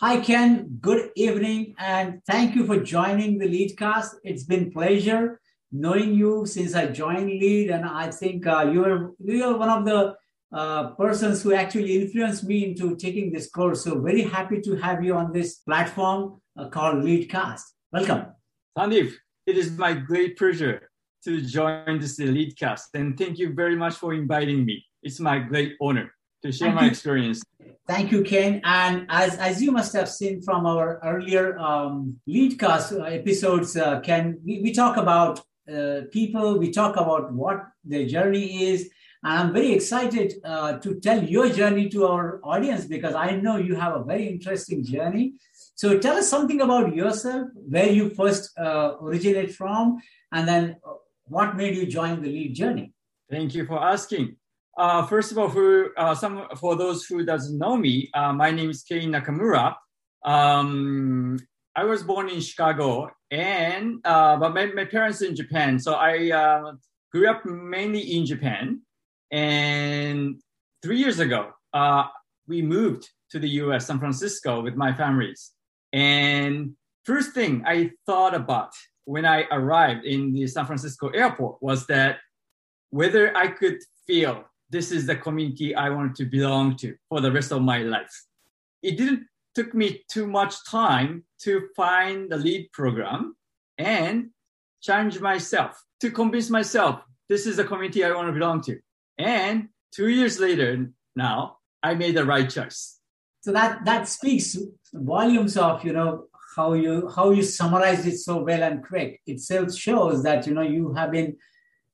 Hi, Ken. Good evening, and thank you for joining the Leadcast. It's been a pleasure knowing you since I joined Lead, and I think you're one of the persons who actually influenced me into taking this course. So very happy to have you on this platform called Leadcast. Welcome. Sandeep, it is my great pleasure to join this Leadcast, and thank you very much for inviting me. It's my great honor to share my experience. Thank you, Kane. And as you must have seen from our earlier Leadcast episodes, Ken, we talk about people, we talk about what their journey is. And I'm very excited to tell your journey to our audience because I know you have a very interesting journey. So tell us something about yourself, where you first originate from, and then what made you join the Lead journey? Thank you for asking. First of all, for those who doesn't know me, my name is Kane Nakamura. I was born in Chicago, and but my parents in Japan. So I grew up mainly in Japan. And 3 years ago, we moved to the U.S., San Francisco, with my families. And first thing I thought about when I arrived in the San Francisco airport was that whether I could feel this is the community I wanted to belong to for the rest of my life. It didn't took me too much time to find the LEAD program and challenge myself to convince myself this is the community I want to belong to. And 2 years later now, I made the right choice. So that speaks volumes of, how you summarized it so well and quick. It still shows that, you have been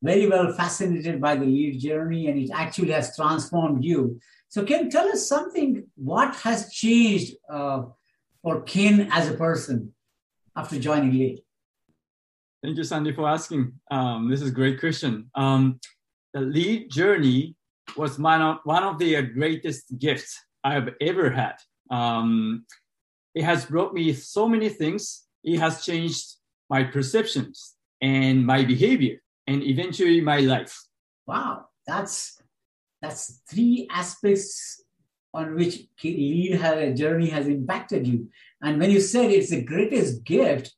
very well fascinated by the LEAD journey, and it actually has transformed you. So Ken, tell us something, what has changed for Ken as a person after joining LEAD? Thank you, Sandy, for asking. This is a great question. The LEAD journey was one of the greatest gifts I've ever had. It has brought me so many things. It has changed my perceptions and my behavior, and eventually my life. Wow, that's three aspects on which LEAD journey has impacted you. And when you said it's the greatest gift,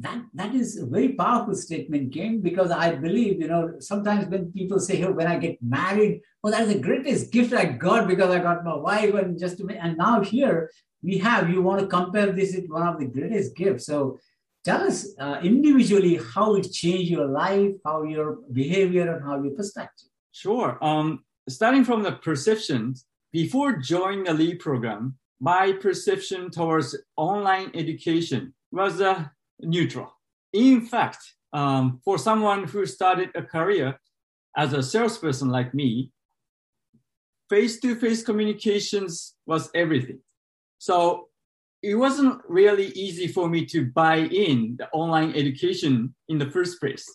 that is a very powerful statement, Ken, because I believe, sometimes when people say, hey, when I get married, oh, that's the greatest gift I got because I got my wife and now here we have, you want to compare this with one of the greatest gifts. So tell us individually how it changed your life, how your behavior, and how your perspective. Sure. Starting from the perceptions, before joining the LEAD program, my perception towards online education was neutral. In fact, for someone who started a career as a salesperson like me, face-to-face communications was everything. So it wasn't really easy for me to buy in the online education in the first place,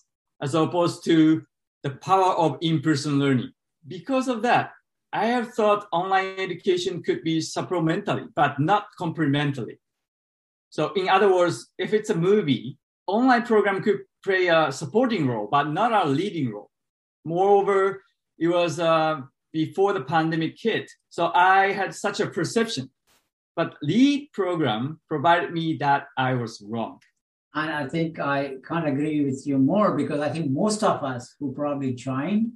as opposed to the power of in-person learning. Because of that, I have thought online education could be supplementary, but not complementary. So in other words, if it's a movie, online program could play a supporting role, but not a leading role. Moreover, it was before the pandemic hit. So I had such a perception. But LEAD program provided me that I was wrong. And I think I can't agree with you more because I think most of us who probably joined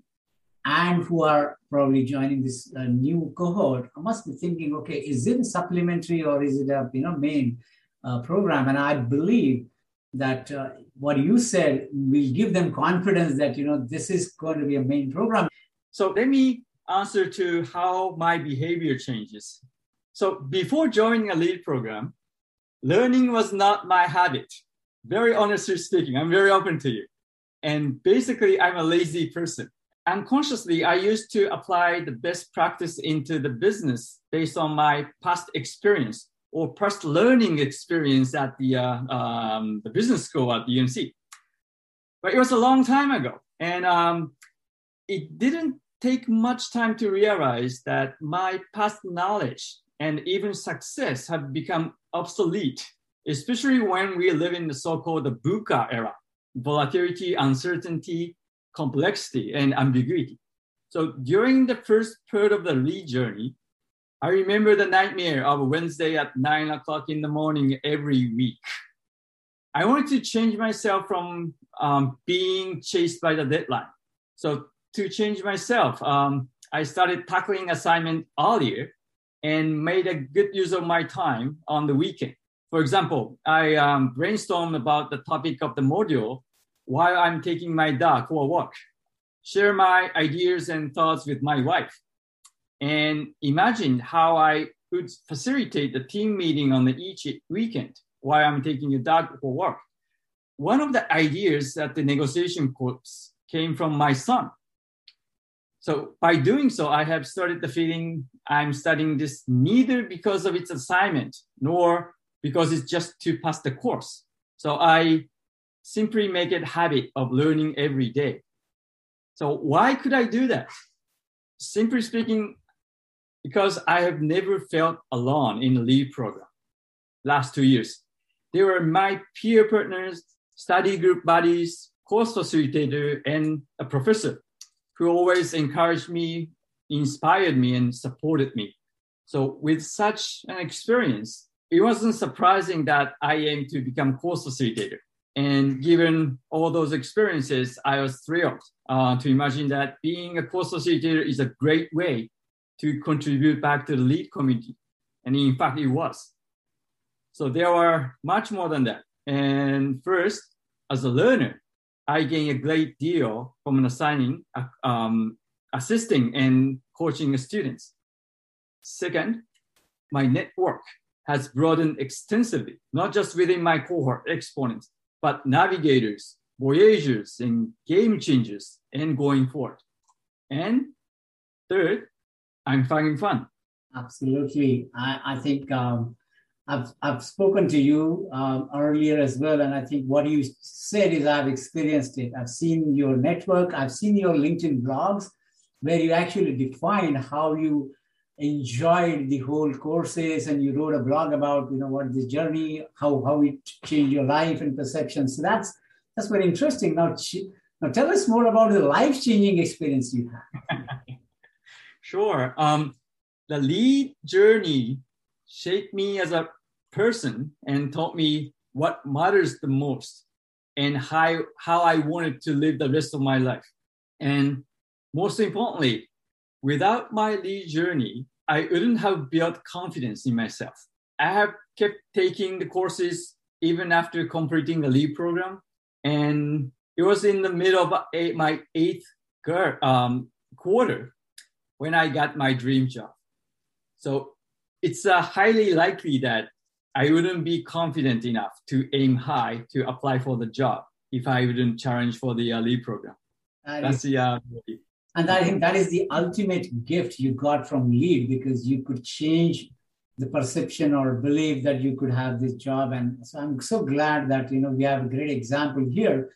and who are probably joining this new cohort must be thinking, okay, is it supplementary or is it a main program? And I believe that what you said will give them confidence that this is going to be a main program. So let me answer to how my behavior changes. So before joining a LEAD program, learning was not my habit. Very honestly speaking, I'm very open to you. And basically, I'm a lazy person. Unconsciously, I used to apply the best practice into the business based on my past experience or past learning experience at the business school at the UNC. But it was a long time ago. And it didn't take much time to realize that my past knowledge and even success have become obsolete, especially when we live in the so-called VUCA era, volatility, uncertainty, complexity, and ambiguity. So during the first period of the LEAD journey, I remember the nightmare of Wednesday at 9 o'clock in the morning every week. I wanted to change myself from being chased by the deadline. So to change myself, I started tackling assignment earlier and made a good use of my time on the weekend. For example, I brainstormed about the topic of the module while I'm taking my dog for a walk, share my ideas and thoughts with my wife, and imagine how I could facilitate the team meeting on each weekend while I'm taking a dog for a walk. One of the ideas at the negotiation corps came from my son. So by doing so, I have started the feeling I'm studying this neither because of its assignment, nor because it's just to pass the course. So I simply make it a habit of learning every day. So why could I do that? Simply speaking, because I have never felt alone in the LEAD program. Last 2 years, they were my peer partners, study group buddies, course facilitator, and a professor who always encouraged me, inspired me, and supported me. So with such an experience, it wasn't surprising that I aimed to become course facilitator. And given all those experiences, I was thrilled to imagine that being a course facilitator is a great way to contribute back to the LEAD community. And in fact, it was. So there were much more than that. And first, as a learner, I gained a great deal from assisting and coaching the students. Second, my network has broadened extensively, not just within my cohort exponents, but navigators, voyagers, and game changers, and going forward. And third, I'm finding fun. Absolutely. I think I've spoken to you earlier as well, and I think what you said is I've experienced it. I've seen your network. I've seen your LinkedIn blogs where you actually define how you enjoyed the whole courses, and you wrote a blog about what the journey, how it changed your life and perception. So that's very interesting. Now tell us more about the life-changing experience you had. Sure. The LEAD journey shaped me as a person and taught me what matters the most and how I wanted to live the rest of my life. And most importantly, without my LEAD journey, I wouldn't have built confidence in myself. I have kept taking the courses even after completing the LEAD program. And it was in the middle of my eighth quarter when I got my dream job. So it's highly likely that I wouldn't be confident enough to aim high to apply for the job if I wouldn't challenge for the LEAD program. And I think that is the ultimate gift you got from LEAD, because you could change the perception or belief that you could have this job. And so I'm so glad that, we have a great example here.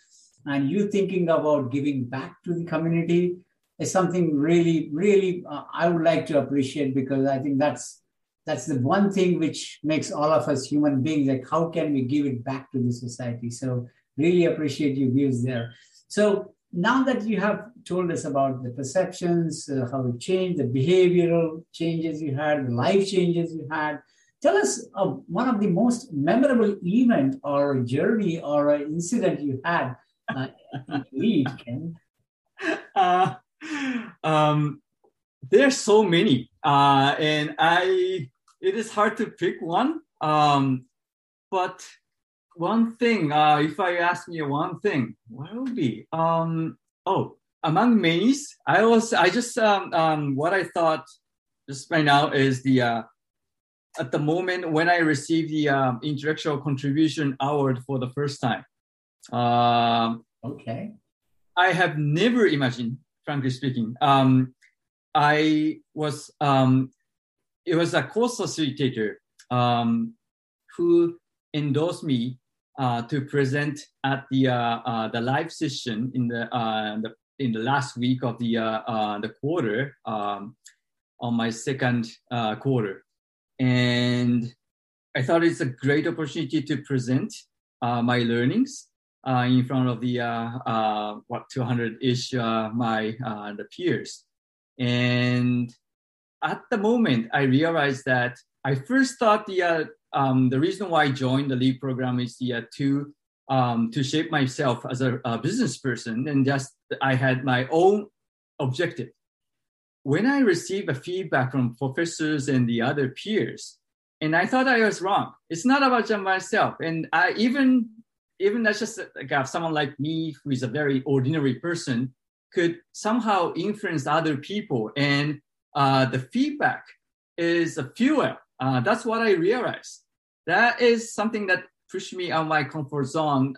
And you thinking about giving back to the community is something really, really I would like to appreciate, because I think that's the one thing which makes all of us human beings, like how can we give it back to the society? So really appreciate your views there. So now that you have told us about the perceptions, how it changed, the behavioral changes you had, the life changes you had, tell us one of the most memorable event or journey or incident you had in LEAD, Ken. There's so many, and it is hard to pick one. But one thing, if I ask me one thing, what would be? Among many, what I thought just right now is at the moment when I received the Intellectual Contribution Award for the first time. Okay. I have never imagined, frankly speaking. I was, it was a course facilitator who endorsed me to present at the live session in the last week of the quarter on my second quarter, and I thought it's a great opportunity to present my learnings in front of the 200-ish my the peers, and at the moment, I realized that I first thought the reason why I joined the LEAD program is to shape myself as a business person, and just I had my own objective. When I received a feedback from professors and the other peers, and I thought I was wrong. It's not about just myself, and I even that's just like someone like me who is a very ordinary person could somehow influence other people, and the feedback is a fuel. That's what I realized. That is something that pushed me out of my comfort zone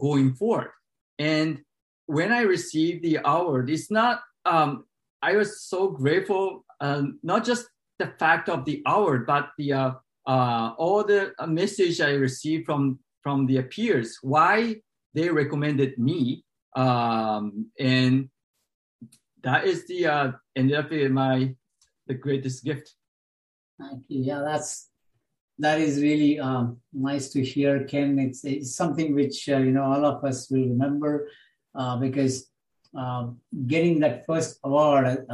going forward. And when I received the award, it's not. I was so grateful, not just the fact of the award, but the all the message I received from the peers, why they recommended me, and that is the ended up in the greatest gift. Thank you. Yeah, that is really nice to hear, Ken. It's something which all of us will remember because getting that first award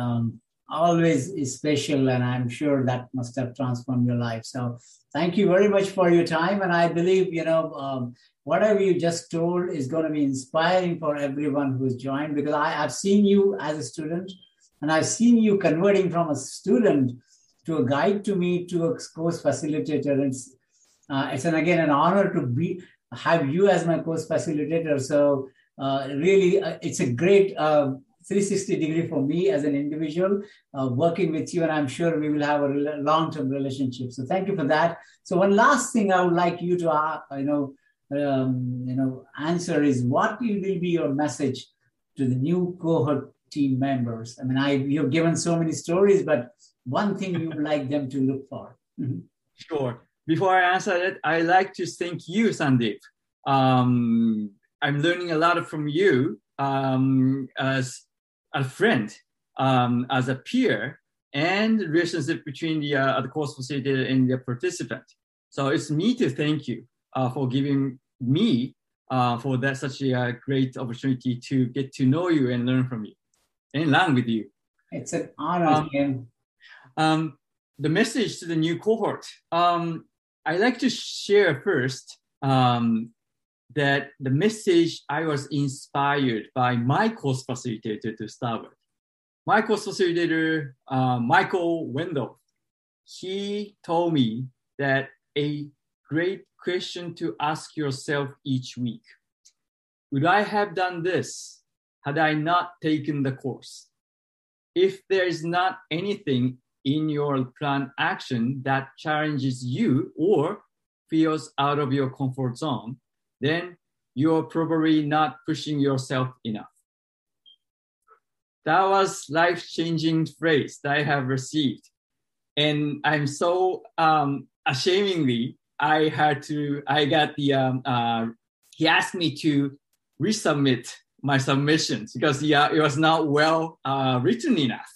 always is special, and I'm sure that must have transformed your life. So thank you very much for your time, and I believe whatever you just told is going to be inspiring for everyone who's joined, because I've seen you as a student, and I've seen you converting from a student to a guide to me to a course facilitator. It's an honor to have you as my course facilitator. So really, it's a great 360 degree for me as an individual working with you, and I'm sure we will have a long-term relationship. So thank you for that. So one last thing I would like you to answer is, what will be your message to the new cohort team members? I mean, you've given so many stories, but one thing you would like them to look for. Mm-hmm. Sure. Before I answer that, I like to thank you, Sandeep. I'm learning a lot from you as a friend, as a peer, and the relationship between the course facilitator and the participant. So it's me to thank you for giving me for that such a great opportunity to get to know you and learn from you and learn with you. It's an honor. The message to the new cohort. I like to share first that the message I was inspired by my course facilitator to start with. My course facilitator, Michael Wendell, he told me that a great question to ask yourself each week: would I have done this had I not taken the course? If there is not anything in your planned action that challenges you or feels out of your comfort zone, then you're probably not pushing yourself enough. That was life-changing phrase that I have received. And I'm so ashamedly, he asked me to resubmit my submissions because it was not well written enough.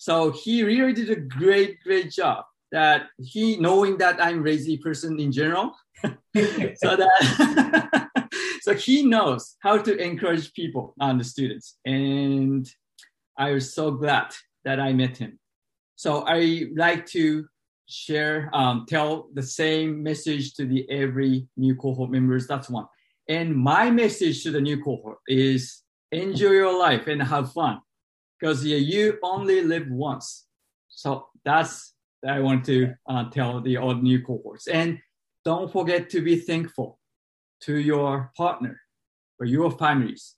So he really did a great job, that he, knowing that I'm a lazy person in general, so he knows how to encourage people and the students. And I was so glad that I met him. So I like to share, tell the same message to every new cohort members. That's one. And my message to the new cohort is enjoy your life and have fun, because you only live once. So that's what I want to tell the old new cohorts. And don't forget to be thankful to your partner or your families.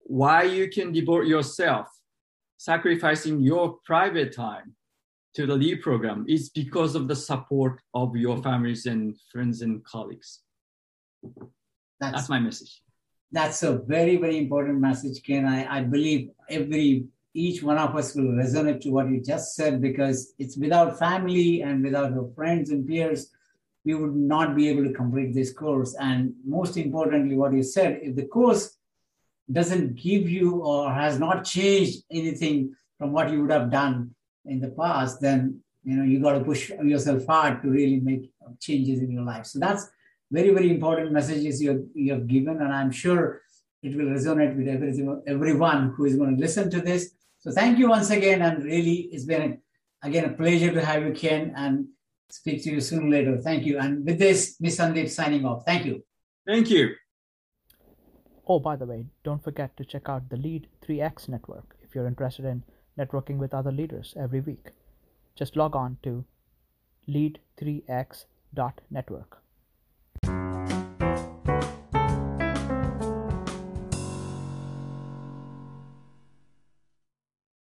Why you can devote yourself, sacrificing your private time to the LEAD program, is because of the support of your families and friends and colleagues. That's my message. That's a very, very important message, Ken. I believe each one of us will resonate to what you just said, because it's without family and without your friends and peers, we would not be able to complete this course. And most importantly, what you said, if the course doesn't give you or has not changed anything from what you would have done in the past, then you got to push yourself hard to really make changes in your life. So that's very, very important messages you have given, and I'm sure it will resonate with everyone who is going to listen to this. So thank you once again, and really it's been, again, a pleasure to have you, Ken, and speak to you sooner or later. Thank you. And with this, Ms. Sandeep signing off. Thank you. Thank you. Oh, by the way, don't forget to check out the Lead3x network if you're interested in networking with other leaders every week. Just log on to lead3x.network.